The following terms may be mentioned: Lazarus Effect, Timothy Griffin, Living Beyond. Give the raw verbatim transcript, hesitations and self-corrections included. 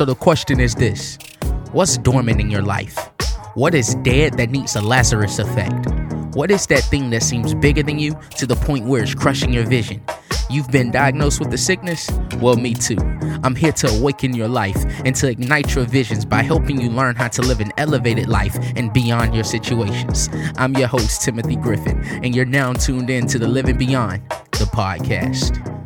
So the question is this: what's dormant in your life? What is dead that needs a Lazarus effect? What is that thing that seems bigger than you to the point where it's crushing your vision? You've been diagnosed with the sickness? Well, me too. I'm here to awaken your life and to ignite your visions by helping you learn how to live an elevated life and beyond your situations. I'm your host, Timothy Griffin, and you're now tuned in to the Living Beyond, the podcast.